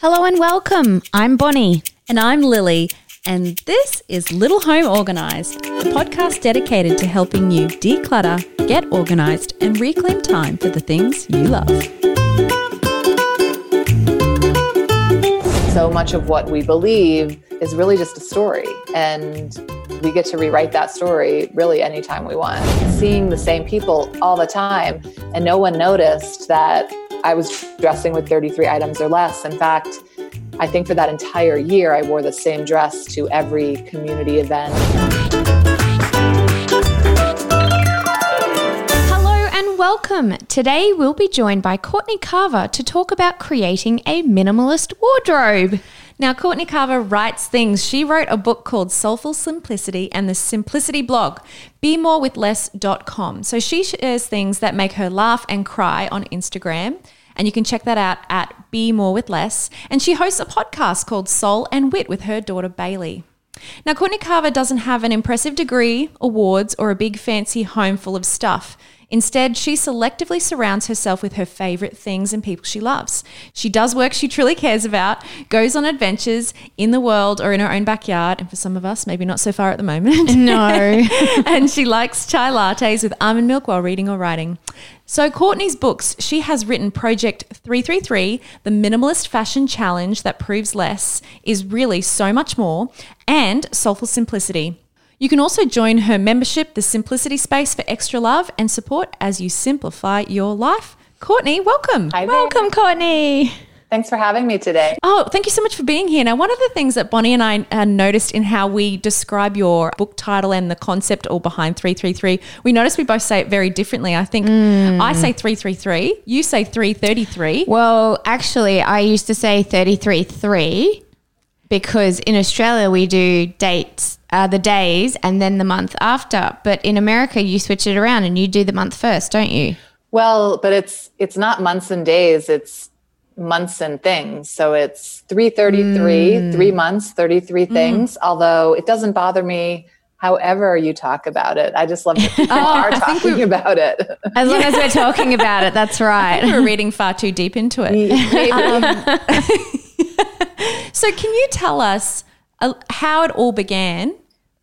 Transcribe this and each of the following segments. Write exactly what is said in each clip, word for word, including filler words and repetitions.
Hello and welcome. I'm Bonnie. And I'm Lily. And this is Little Home Organized, the podcast dedicated to helping you declutter, get organized, and reclaim time for the things you love. So much of what we believe is really just a story, and we get to rewrite that story really anytime we want. Seeing the same people all the time, and no one noticed that I was dressing with thirty-three items or less. In fact, I think for that entire year, I wore the same dress to every community event. Hello and welcome. Today, we'll be joined by Courtney Carver to talk about creating a minimalist wardrobe. Now, Courtney Carver writes things. She wrote a book called Soulful Simplicity and the Simplicity blog, be more with less dot com. So she shares things that make her laugh and cry on Instagram, and you can check that out at Be More With Less. And she hosts a podcast called Soul and Wit with her daughter Bailey. Now, Courtney Carver doesn't have an impressive degree, awards, or a big fancy home full of stuff. Instead, she selectively surrounds herself with her favorite things and people she loves. She does work she truly cares about, goes on adventures in the world or in her own backyard, and for some of us, maybe not so far at the moment. No. And she likes chai lattes with almond milk while reading or writing. So Courtney's books, she has written Project three three three, the minimalist fashion challenge that proves less is really so much more, and Soulful Simplicity. You can also join her membership, the Simplicity Space, for extra love and support as you simplify your life. Courtney, welcome. Hi there. Welcome, Courtney. Thanks for having me today. Oh, thank you so much for being here. Now, one of the things that Bonnie and I uh, noticed in how we describe your book title and the concept all behind three three three, we noticed we both say it very differently. I think mm. I say three three three, you say three thirty-three. Well, actually, I used to say thirty-three three because in Australia we do dates. Uh, the days and then the month after. But in America, you switch it around and you do the month first, don't you? Well, but it's it's not months and days. It's months and things. So it's three thirty-three, mm. three months, thirty-three things, mm. although it doesn't bother me however you talk about it. I just love that people oh, are talking about it. As long as we're talking about it, that's right. We're reading far too deep into it. Maybe. Um, so can you tell us how it all began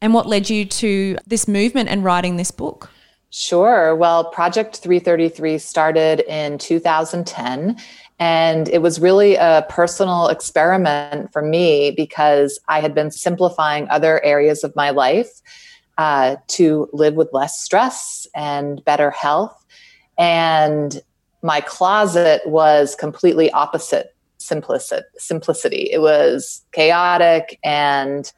and what led you to this movement and writing this book? Sure. Well, Project three thirty-three started in two thousand ten, and it was really a personal experiment for me because I had been simplifying other areas of my life uh, to live with less stress and better health. And my closet was completely opposite simplicity. It was chaotic and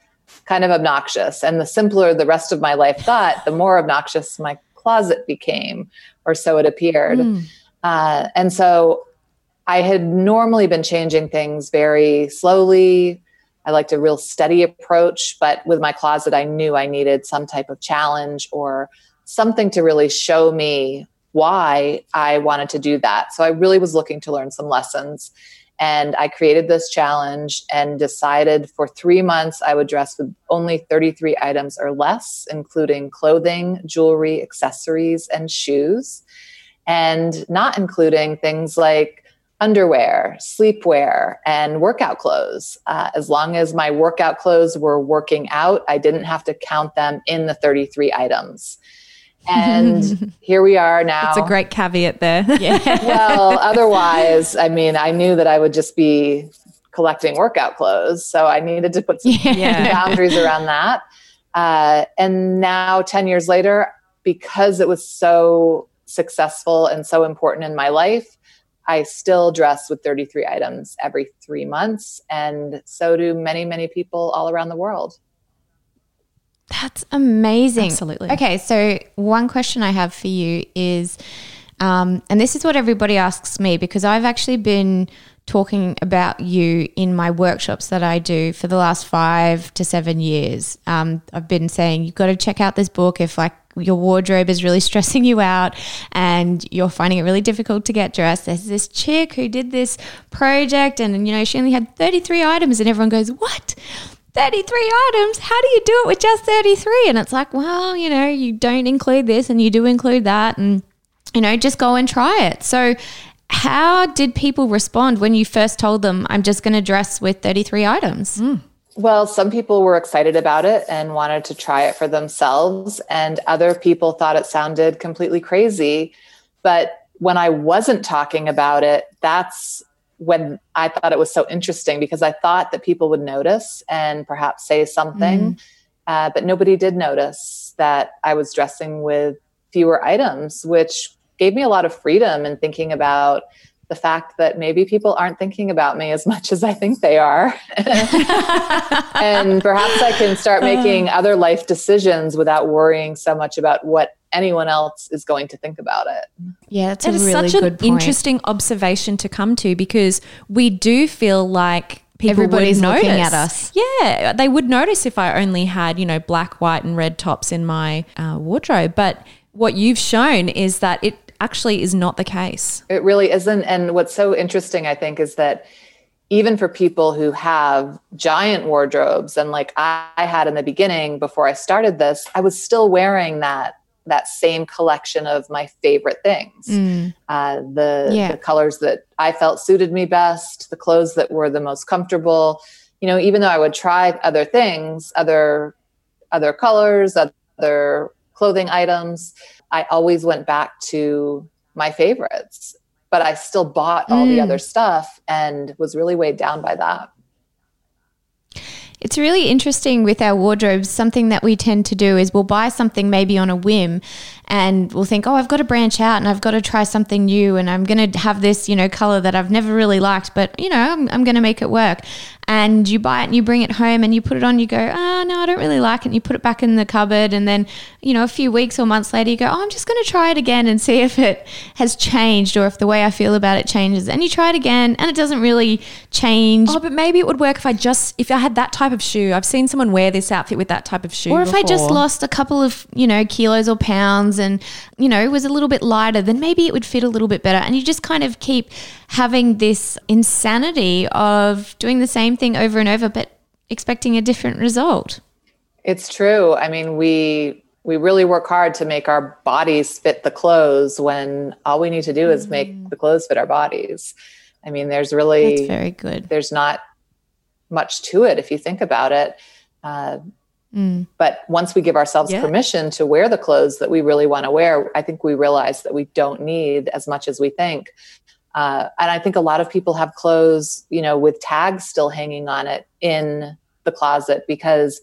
kind of obnoxious. And the simpler the rest of my life got, the more obnoxious my closet became, or so it appeared. Mm. Uh, and so I had normally been changing things very slowly. I liked a real steady approach, but with my closet, I knew I needed some type of challenge or something to really show me why I wanted to do that. So I really was looking to learn some lessons. And I created this challenge and decided for three months I would dress with only thirty-three items or less, including clothing, jewelry, accessories, and shoes, and not including things like underwear, sleepwear, and workout clothes. Uh, as long as my workout clothes were working out, I didn't have to count them in the thirty-three items. And here we are now. That's a great caveat there. Yeah. Well, otherwise, I mean, I knew that I would just be collecting workout clothes. So I needed to put some yeah. boundaries around that. Uh, and now ten years later, because it was so successful and so important in my life, I still dress with thirty-three items every three months. And so do many, many people all around the world. That's amazing. Absolutely. Okay, so one question I have for you is, um, and this is what everybody asks me because I've actually been talking about you in my workshops that I do for the last five to seven years. Um, I've been saying you've got to check out this book if like your wardrobe is really stressing you out and you're finding it really difficult to get dressed. There's this chick who did this project and, you know, she only had thirty-three items and everyone goes, what? thirty-three items, how do you do it with just thirty-three? And it's like, well, you know, you don't include this and you do include that and, you know, just go and try it. So How did people respond when you first told them, I'm just going to dress with thirty-three items? Mm. Well, some people were excited about it and wanted to try it for themselves. And other people thought it sounded completely crazy. But when I wasn't talking about it, that's when I thought it was so interesting, because I thought that people would notice and perhaps say something. Mm. Uh, but nobody did notice that I was dressing with fewer items, which gave me a lot of freedom in thinking about the fact that maybe people aren't thinking about me as much as I think they are. And perhaps I can start making other life decisions without worrying so much about what anyone else is going to think about it. Yeah, that's a really good point. It's such an interesting observation to come to, because we do feel like people everybody's looking at us. Yeah, they would notice if I only had, you know, black, white and red tops in my uh, wardrobe. But what you've shown is that it actually is not the case. It really isn't. And what's so interesting, I think, is that even for people who have giant wardrobes, and like I had in the beginning before I started this, I was still wearing that that same collection of my favorite things. Mm. Uh, the, yeah. the colors that I felt suited me best, the clothes that were the most comfortable. You know, even though I would try other things, other other colors, other clothing items, I always went back to my favorites, but I still bought all mm. the other stuff and was really weighed down by that. It's really interesting with our wardrobes. Something that we tend to do is we'll buy something maybe on a whim, and we'll think, oh, I've got to branch out and I've got to try something new, and I'm going to have this, you know, color that I've never really liked, but, you know, I'm, I'm going to make it work. And you buy it and you bring it home and you put it on, you go, oh, no, I don't really like it. And you put it back in the cupboard, and then, you know, a few weeks or months later you go, oh, I'm just going to try it again and see if it has changed or if the way I feel about it changes. And you try it again and it doesn't really change. Oh, but maybe it would work if I just, if I had that type of shoe. I've seen someone wear this outfit with that type of shoe. Or if before. I just lost a couple of, you know, kilos or pounds and, you know, was a little bit lighter, then maybe it would fit a little bit better. And you just kind of keep having this insanity of doing the same thing over and over, but expecting a different result. It's true. I mean, we we really work hard to make our bodies fit the clothes when all we need to do is mm. make the clothes fit our bodies. I mean, there's really... That's very good. There's not much to it if you think about it. Uh, mm. But once we give ourselves yeah. permission to wear the clothes that we really want to wear, I think we realize that we don't need as much as we think. Uh, and I think a lot of people have clothes, you know, with tags still hanging on it in the closet, because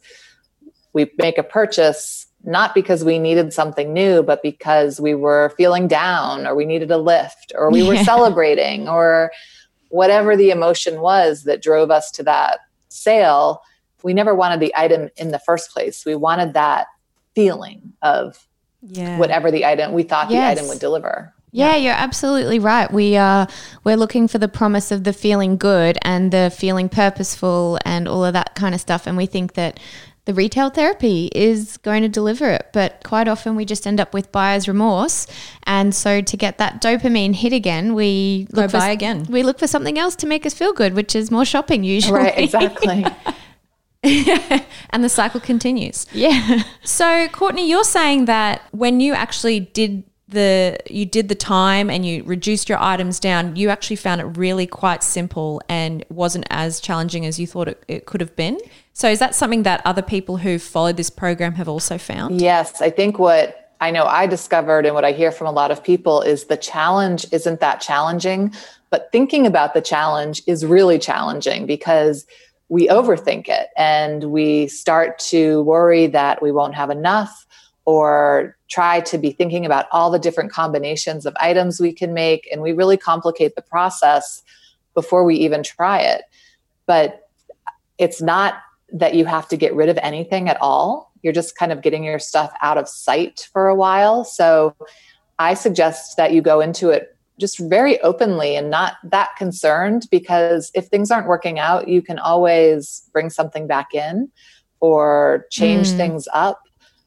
we make a purchase not because we needed something new, but because we were feeling down or we needed a lift or we yeah. were celebrating or whatever the emotion was that drove us to that sale. We never wanted the item in the first place. We wanted that feeling of yeah. whatever the item we thought yes. the item would deliver. Yeah, you're absolutely right. We are, we're looking for the promise of the feeling good and the feeling purposeful and all of that kind of stuff. And we think that the retail therapy is going to deliver it. But quite often we just end up with buyer's remorse. And so to get that dopamine hit again, we look Go buy for, again. We look for something else to make us feel good, which is more shopping usually. Right, exactly. And the cycle continues. Yeah. So Courtney, you're saying that when you actually did the you did the time and you reduced your items down, you actually found it really quite simple and wasn't as challenging as you thought it, it could have been. So is that something that other people who followed this program have also found? Yes, I think what I know I discovered and what I hear from a lot of people is the challenge isn't that challenging, but thinking about the challenge is really challenging, because we overthink it and we start to worry that we won't have enough, or try to be thinking about all the different combinations of items we can make. And we really complicate the process before we even try it. But it's not that you have to get rid of anything at all. You're just kind of getting your stuff out of sight for a while. So I suggest that you go into it just very openly and not that concerned, because if things aren't working out, you can always bring something back in or change mm. things up.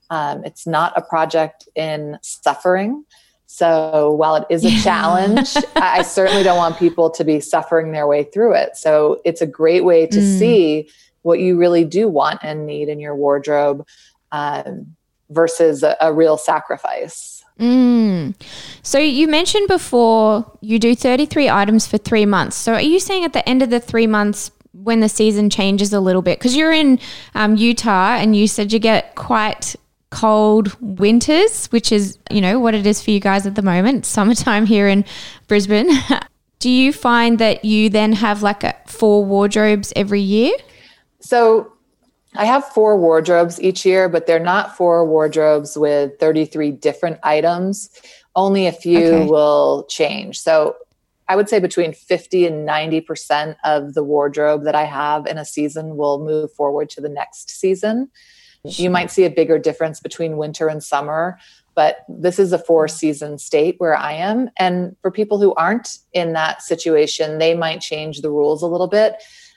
Um, it's not a project in suffering. So while it is a challenge, I, I certainly don't want people to be suffering their way through it. So it's a great way to mm. see what you really do want and need in your wardrobe um, versus a, a real sacrifice. Mm. So you mentioned before you do thirty-three items for three months. So are you saying at the end of the three months when the season changes a little bit, because you're in um, Utah and you said you get quite cold winters, which is, you know, what it is for you guys at the moment, summertime here in Brisbane. Do you find that you then have like a, four wardrobes every year? So I have four wardrobes each year, but they're not four wardrobes with thirty-three different items. Only a few okay. will change. So I would say between fifty and ninety percent of the wardrobe that I have in a season will move forward to the next season. Sure. You might see a bigger difference between winter and summer, but this is a four season state where I am. And for people who aren't in that situation, they might change the rules a little bit.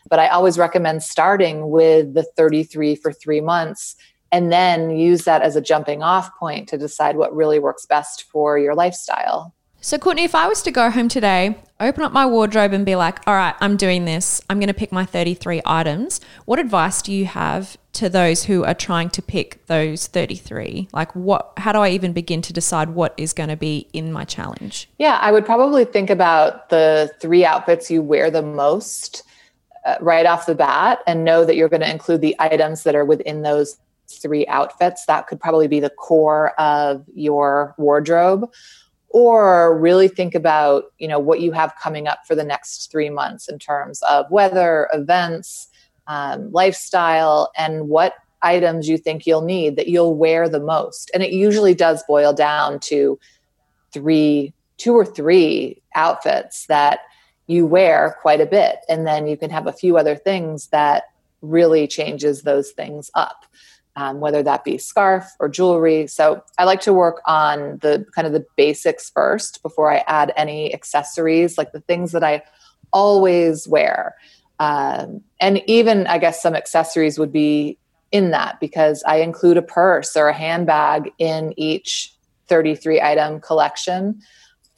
But I always recommend starting with the thirty-three for three months and then use that as a jumping off point to decide what really works best for your lifestyle. So Courtney, if I was to go home today, open up my wardrobe and be like, all right, I'm doing this. I'm going to pick my thirty-three items. What advice do you have to those who are trying to pick those thirty-three? Like what, how do I even begin to decide what is going to be in my challenge? Yeah, I would probably think about the three outfits you wear the most Uh, right off the bat, and know that you're going to include the items that are within those three outfits. That could probably be the core of your wardrobe, or really think about, you know, what you have coming up for the next three months in terms of weather, events, um, lifestyle, and what items you think you'll need that you'll wear the most. And it usually does boil down to three, two or three outfits that you wear quite a bit. And then you can have a few other things that really changes those things up, um, whether that be scarf or jewelry. So I like to work on the kind of the basics first before I add any accessories, like the things that I always wear. Um, and even I guess some accessories would be in that, because I include a purse or a handbag in each thirty-three item collection,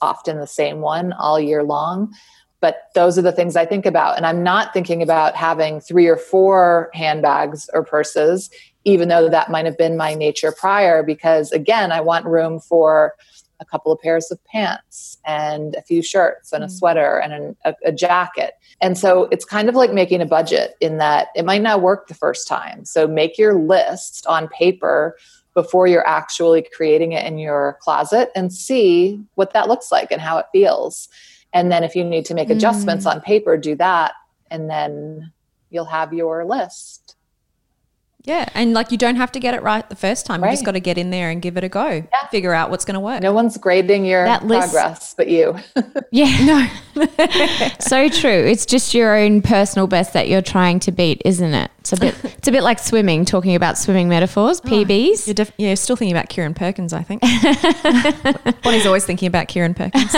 often the same one all year long. But those are the things I think about. And I'm not thinking about having three or four handbags or purses, even though that might have been my nature prior, because again, I want room for a couple of pairs of pants and a few shirts and a sweater and an, a, a jacket. And so it's kind of like making a budget, in that it might not work the first time. So make your list on paper before you're actually creating it in your closet and see what that looks like and how it feels. And then if you need to make adjustments mm. on paper, do that. And then you'll have your list. Yeah. And like, you don't have to get it right the first time. Right. You just got to get in there and give it a go. Yeah. Figure out what's going to work. No one's grading your that progress list, but you. Yeah, no. So true. It's just your own personal best that you're trying to beat, isn't it? It's a bit It's a bit like swimming, talking about swimming metaphors, P Bs. Oh, you're, def- you're still thinking about Kieran Perkins, I think. Bonnie's always thinking about Kieran Perkins.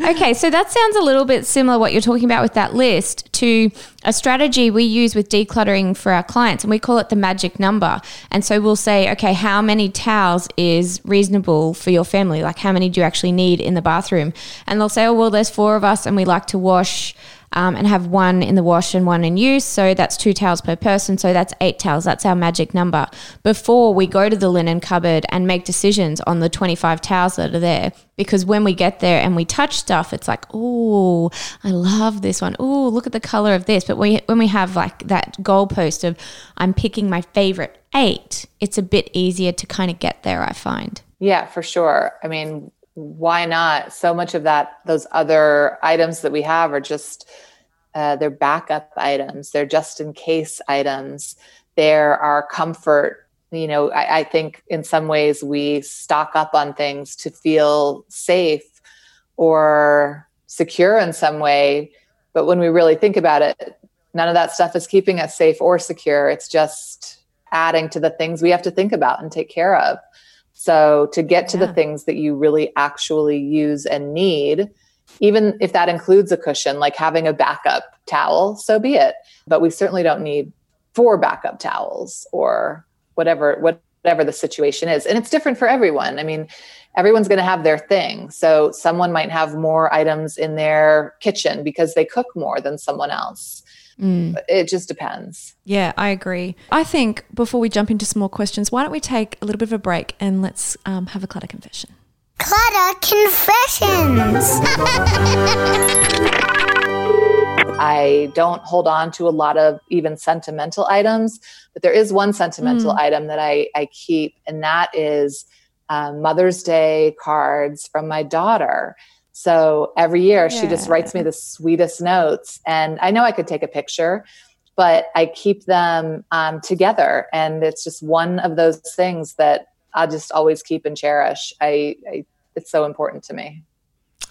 Okay, so that sounds a little bit similar, what you're talking about with that list, to a strategy we use with decluttering for our clients, and we call it the magic number. And so we'll say, okay, how many towels is reasonable for your family? Like, how many do you actually need in the bathroom? And they'll say, oh, well, there's four of us and we like to wash Um, and have one in the wash and one in use. So that's two towels per person. So that's eight towels. That's our magic number. Before we go to the linen cupboard and make decisions on the twenty-five towels that are there, because when we get there and we touch stuff, it's like, oh, I love this one. Oh, look at the color of this. But we, when we have like that goalpost of I'm picking my favorite eight, it's a bit easier to kind of get there, I find. Yeah, for sure. I mean, why not? So much of that, those other items that we have are just, uh, they're backup items. They're just in case items. They're our comfort. You know, I, I think in some ways we stock up on things to feel safe or secure in some way. But when we really think about it, none of that stuff is keeping us safe or secure. It's just adding to the things we have to think about and take care of. So to get to yeah. the things that you really actually use and need, even if that includes a cushion, like having a backup towel, so be it. But we certainly don't need four backup towels or whatever, whatever the situation is. And it's different for everyone. I mean, everyone's going to have their thing. So someone might have more items in their kitchen because they cook more than someone else. Mm. It just depends. Yeah, I agree. I think before we jump into some more questions, why don't we take a little bit of a break and let's um, have a clutter confession. Clutter Confessions. I don't hold on to a lot of even sentimental items, but there is one sentimental mm. item that I, I keep, and that is uh, Mother's Day cards from my daughter. So every year yeah. she just writes me the sweetest notes, and I know I could take a picture, but I keep them um, together. And it's just one of those things that I'll just always keep and cherish. I, I it's so important to me.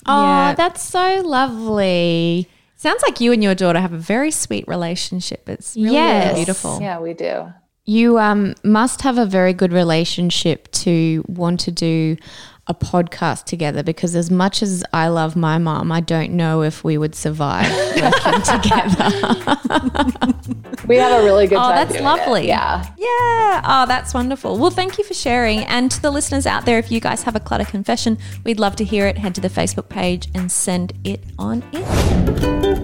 Oh, yeah. That's so lovely. Sounds like you and your daughter have a very sweet relationship. It's really, yes. really beautiful. Yeah, we do. You um must have a very good relationship to want to do a podcast together, because as much as I love my mom, I don't know if we would survive working together. We have a really good time. Oh, that's doing lovely. It. Yeah. Yeah. Oh, that's wonderful. Well, thank you for sharing. And to the listeners out there, if you guys have a clutter confession, we'd love to hear it. Head to the Facebook page and send it on in.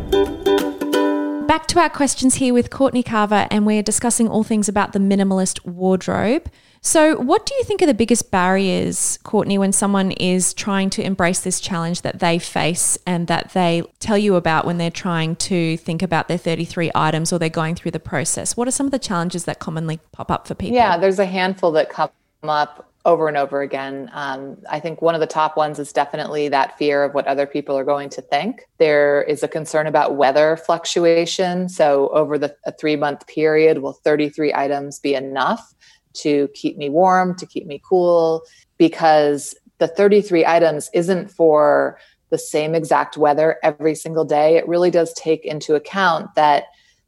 Back to our questions here with Courtney Carver, and we're discussing all things about the minimalist wardrobe. So what do you think are the biggest barriers, Courtney, when someone is trying to embrace this challenge that they face and that they tell you about when they're trying to think about their thirty-three items or they're going through the process? What are some of the challenges that commonly pop up for people? Yeah, there's a handful that come up over and over again. Um, I think one of the top ones is definitely that fear of what other people are going to think. There is a concern about weather fluctuation. So over the, a three-month period, will thirty-three items be enough to keep me warm, to keep me cool? Because the thirty-three items isn't for the same exact weather every single day. It really does take into account that,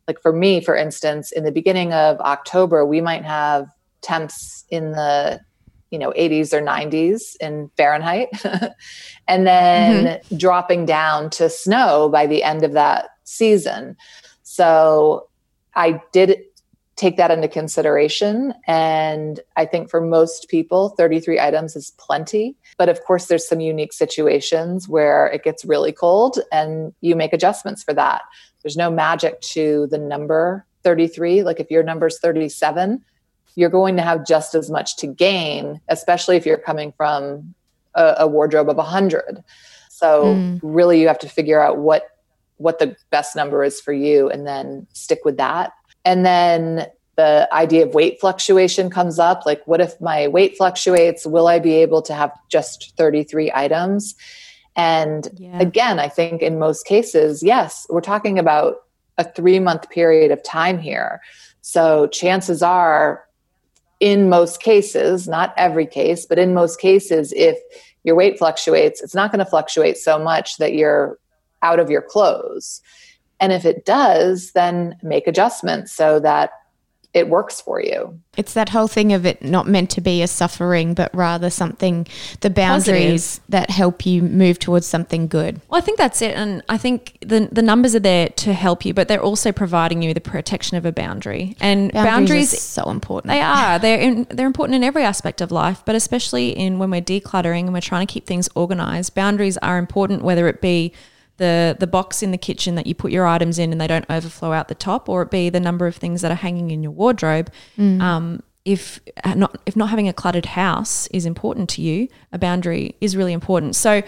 like for me, for instance, in the beginning of October, we might have temps in the, you know, eighties or nineties in Fahrenheit, and then mm-hmm. dropping down to snow by the end of that season. So I did take that into consideration. And I think for most people, thirty-three items is plenty. But of course, there's some unique situations where it gets really cold and you make adjustments for that. There's no magic to the number thirty-three. Like if your number's thirty-seven, you're going to have just as much to gain, especially if you're coming from a, a wardrobe of one hundred. So mm. really you have to figure out what what the best number is for you and then stick with that. And then the idea of weight fluctuation comes up. Like, what if my weight fluctuates? Will I be able to have just thirty-three items? And yeah. again, I think in most cases, yes, we're talking about a three-month period of time here. So chances are, in most cases, not every case, but in most cases, if your weight fluctuates, it's not going to fluctuate so much that you're out of your clothes. And if it does, then make adjustments so that it works for you. It's that whole thing of it not meant to be a suffering, but rather something, the boundaries that help you move towards something good. Well, I think that's it. And I think the the numbers are there to help you, but they're also providing you the protection of a boundary. And boundaries, boundaries are so important. They are. They're, in, they're important in every aspect of life, but especially in when we're decluttering and we're trying to keep things organized. Boundaries are important, whether it be the the box in the kitchen that you put your items in and they don't overflow out the top, or it be the number of things that are hanging in your wardrobe. Mm. Um, if not if not having a cluttered house is important to you, a boundary is really important. So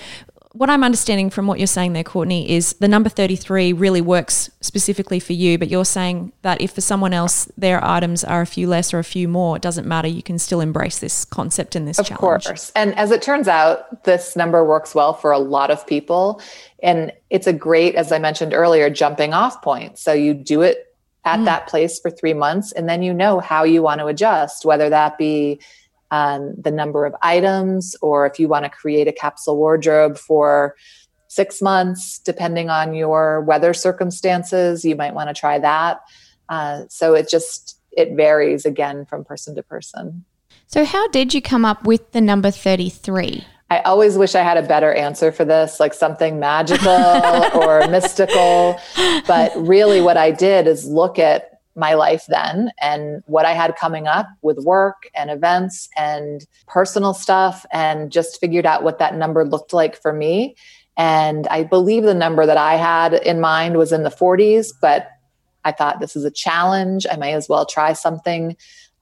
what I'm understanding from what you're saying there, Courtney, is the number thirty-three really works specifically for you, but you're saying that if for someone else their items are a few less or a few more, it doesn't matter. You can still embrace this concept and this of challenge. Of course. And as it turns out, this number works well for a lot of people. And it's a great, as I mentioned earlier, jumping off point. So you do it at mm. that place for three months, and then you know how you want to adjust, whether that be Um, the number of items, or if you want to create a capsule wardrobe for six months, depending on your weather circumstances, you might want to try that. Uh, so it just, it varies again from person to person. So how did you come up with the number thirty-three? I always wish I had a better answer for this, like something magical or mystical. But really what I did is look at my life then and what I had coming up with work and events and personal stuff, and just figured out what that number looked like for me. And I believe the number that I had in mind was in the forties, but I thought this is a challenge. I may as well try something,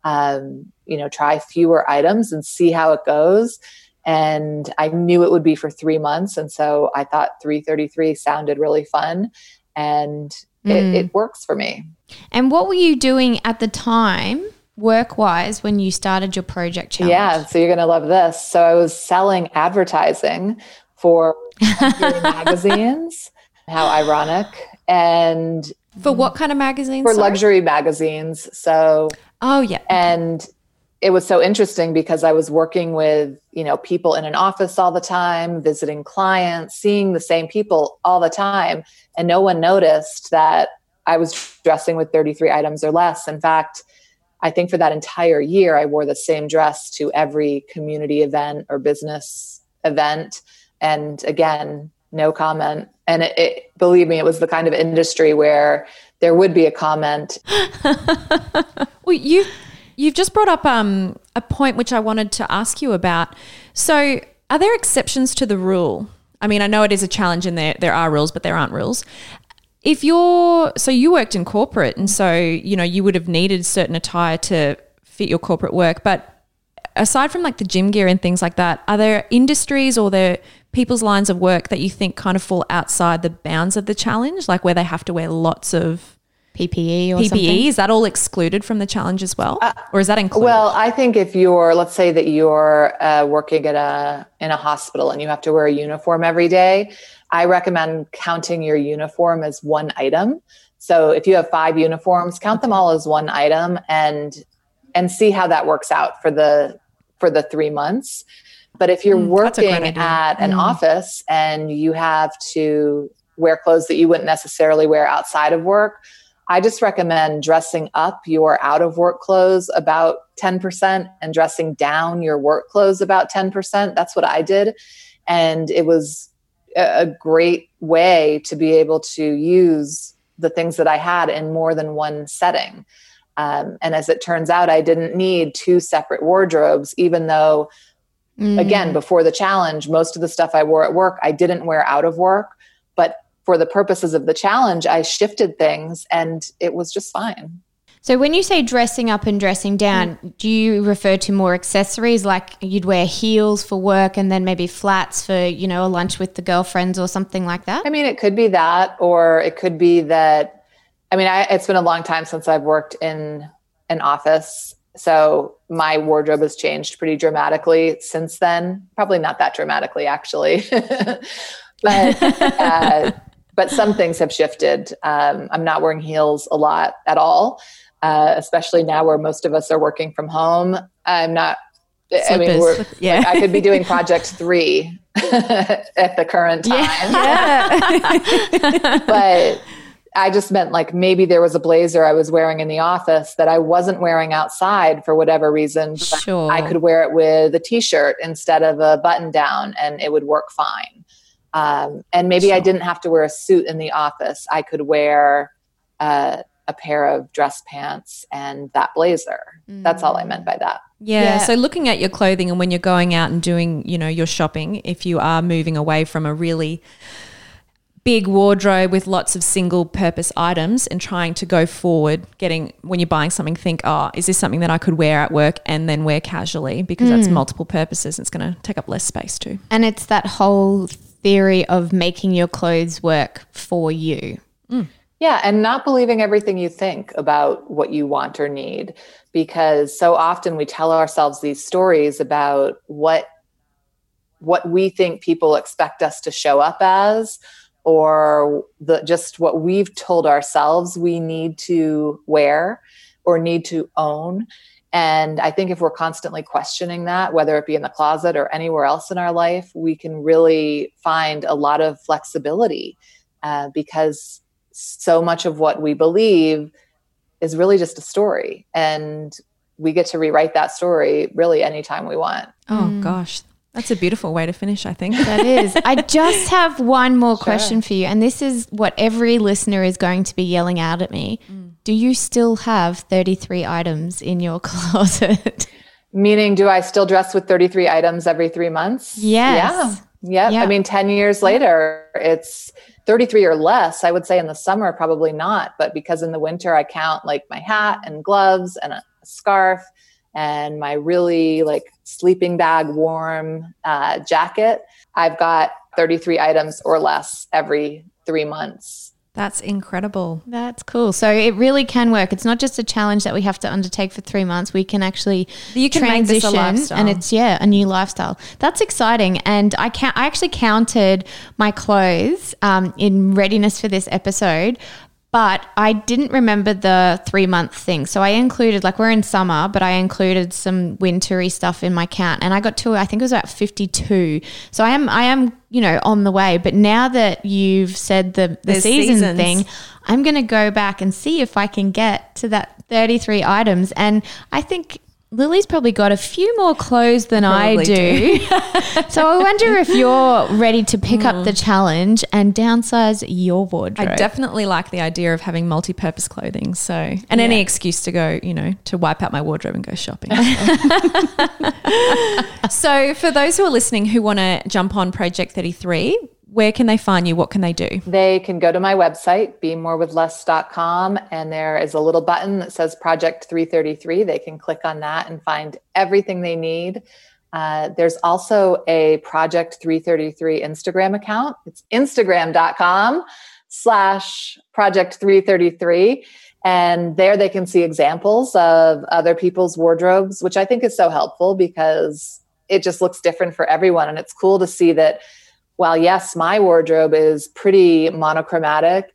um, you know, try fewer items and see how it goes. And I knew it would be for three months. And so I thought three thirty-three sounded really fun, and mm. it, it works for me. And what were you doing at the time work-wise when you started your project challenge? Yeah, so you're going to love this. So I was selling advertising for magazines. How ironic. And for what kind of magazines? For Sorry. luxury magazines. So oh yeah, okay. And it was so interesting because I was working with, you know, people in an office all the time, visiting clients, seeing the same people all the time, and no one noticed that I was dressing with thirty-three items or less. In fact, I think for that entire year, I wore the same dress to every community event or business event, and again, no comment. And it, it, believe me, it was the kind of industry where there would be a comment. Well, you, you've just brought up um, a point which I wanted to ask you about. So are there exceptions to the rule? I mean, I know it is a challenge and there, there are rules, but there aren't rules. If you're, so you worked in corporate, and so, you know, you would have needed certain attire to fit your corporate work. But aside from like the gym gear and things like that, are there industries or there people's lines of work that you think kind of fall outside the bounds of the challenge, like where they have to wear lots of P P E or P P E? Something? Is that all excluded from the challenge as well? Uh, or is that included? Well, I think if you're, let's say that you're uh, working at a in a hospital and you have to wear a uniform every day, I recommend counting your uniform as one item. So if you have five uniforms, count them all as one item and and see how that works out for the for the three months. But if you're mm, working at an mm. office and you have to wear clothes that you wouldn't necessarily wear outside of work, I just recommend dressing up your out of work clothes about ten percent and dressing down your work clothes about ten percent. That's what I did. And it was a great way to be able to use the things that I had in more than one setting. Um, and as it turns out, I didn't need two separate wardrobes, even though mm. again, before the challenge, most of the stuff I wore at work, I didn't wear out of work, but for the purposes of the challenge, I shifted things and it was just fine. So when you say dressing up and dressing down, mm. do you refer to more accessories, like you'd wear heels for work and then maybe flats for, you know, a lunch with the girlfriends or something like that? I mean, it could be that, or it could be that, I mean, I, it's been a long time since I've worked in an office. So my wardrobe has changed pretty dramatically since then. Probably not that dramatically, actually. But uh, but some things have shifted. Um, I'm not wearing heels a lot at all. Uh, especially now where most of us are working from home. I'm not, Slippers. I mean, we're, yeah. like, I could be doing project three at the current time. Yeah. But I just meant like maybe there was a blazer I was wearing in the office that I wasn't wearing outside for whatever reason. But sure. I could wear it with a t-shirt instead of a button down and it would work fine. Um, and maybe sure. I didn't have to wear a suit in the office. I could wear uh a pair of dress pants and that blazer. Mm. That's all I meant by that. Yeah. yeah. So looking at your clothing and when you're going out and doing, you know, your shopping, if you are moving away from a really big wardrobe with lots of single purpose items and trying to go forward, getting, when you're buying something, think, oh, is this something that I could wear at work and then wear casually, because mm. that's multiple purposes. And it's going to take up less space too. And it's that whole theory of making your clothes work for you. Mm. Yeah, and not believing everything you think about what you want or need, because so often we tell ourselves these stories about what what we think people expect us to show up as, or the, just what we've told ourselves we need to wear or need to own. And I think if we're constantly questioning that, whether it be in the closet or anywhere else in our life, we can really find a lot of flexibility uh, because so much of what we believe is really just a story, and we get to rewrite that story really anytime we want. Oh mm. gosh, that's a beautiful way to finish, I think. That is. I just have one more sure. question for you, and this is what every listener is going to be yelling out at me. Mm. Do you still have thirty-three items in your closet? Meaning, do I still dress with thirty-three items every three months? Yes. Yeah. Yeah. Yep. I mean, ten years later, it's thirty-three or less. I would say in the summer, probably not. But because in the winter, I count like my hat and gloves and a scarf and my really like sleeping bag warm uh, jacket, I've got thirty-three items or less every three months. That's incredible. That's cool. So it really can work. It's not just a challenge that we have to undertake for three months. We can actually you can transition make this a lifestyle. And it's, yeah, a new lifestyle. That's exciting. And I can, I actually counted my clothes um, in readiness for this episode, but I didn't remember the three month thing. So I included, like, we're in summer, but I included some wintry stuff in my count, and I got to, I think it was about fifty-two. So I am, I am, you know, on the way. But now that you've said the, the season seasons. thing, I'm going to go back and see if I can get to that thirty-three items. And I think Lily's probably got a few more clothes than probably I do. do. So I wonder if you're ready to pick mm. up the challenge and downsize your wardrobe. I definitely like the idea of having multi-purpose clothing. So, and yeah. any excuse to go, you know, to wipe out my wardrobe and go shopping. So for those who are listening who want to jump on Project thirty-three, where can they find you? What can they do? They can go to my website, be more with less dot com, and there is a little button that says Project three thirty-three. They can click on that and find everything they need. Uh, there's also a Project three thirty-three Instagram account. It's instagram.com slash Project 333. And there they can see examples of other people's wardrobes, which I think is so helpful because it just looks different for everyone. And it's cool to see that while yes, my wardrobe is pretty monochromatic,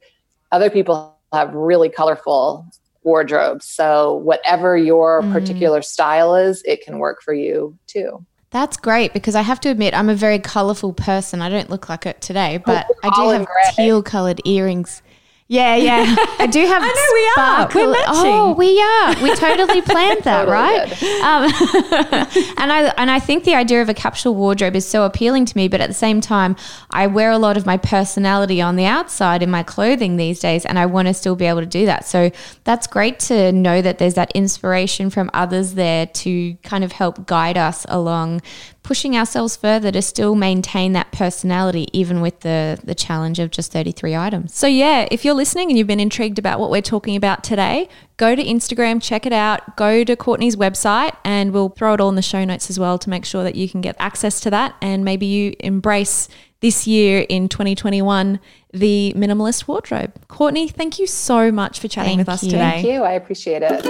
other people have really colorful wardrobes. So whatever your mm. particular style is, it can work for you too. That's great, because I have to admit I'm a very colorful person. I don't look like it today, but oh, I do have teal colored earrings. Yeah, yeah. I do have. I know sparkle. we are. We're matching. Oh, we are. We totally planned that, totally right? Um, and I and I think the idea of a capsule wardrobe is so appealing to me. But at the same time, I wear a lot of my personality on the outside in my clothing these days, and I want to still be able to do that. So that's great to know that there's that inspiration from others there to kind of help guide us along, pushing ourselves further to still maintain that personality, even with the the challenge of just thirty-three items. So yeah, if you're listening and you've been intrigued about what we're talking about today, go to Instagram, check it out, go to Courtney's website, and we'll throw it all in the show notes as well to make sure that you can get access to that, and maybe you embrace this year in twenty twenty-one the minimalist wardrobe. Courtney, thank you so much for chatting thank with us you. today. Thank you. I appreciate it.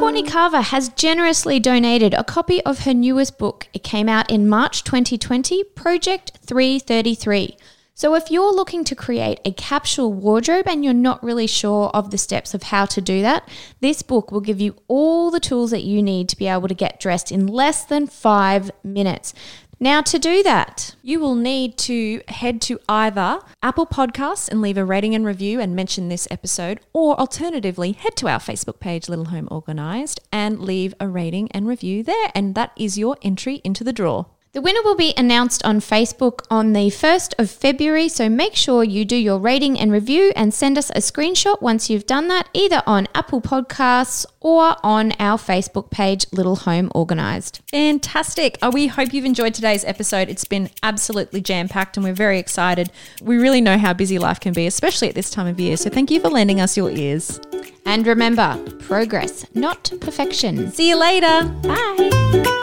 Courtney Carver has generously donated a copy of her newest book. It came out in March twenty twenty, Project three thirty-three. So if you're looking to create a capsule wardrobe and you're not really sure of the steps of how to do that, this book will give you all the tools that you need to be able to get dressed in less than five minutes. Now, to do that, you will need to head to either Apple Podcasts and leave a rating and review and mention this episode, or alternatively, head to our Facebook page, Little Home Organized, and leave a rating and review there. And that is your entry into the draw. The winner will be announced on Facebook on the first of February, so make sure you do your rating and review and send us a screenshot once you've done that, either on Apple Podcasts or on our Facebook page, Little Home Organised. Fantastic. Oh, we hope you've enjoyed today's episode. It's been absolutely jam-packed and we're very excited. We really know how busy life can be, especially at this time of year, so thank you for lending us your ears. And remember, progress, not perfection. See you later. Bye.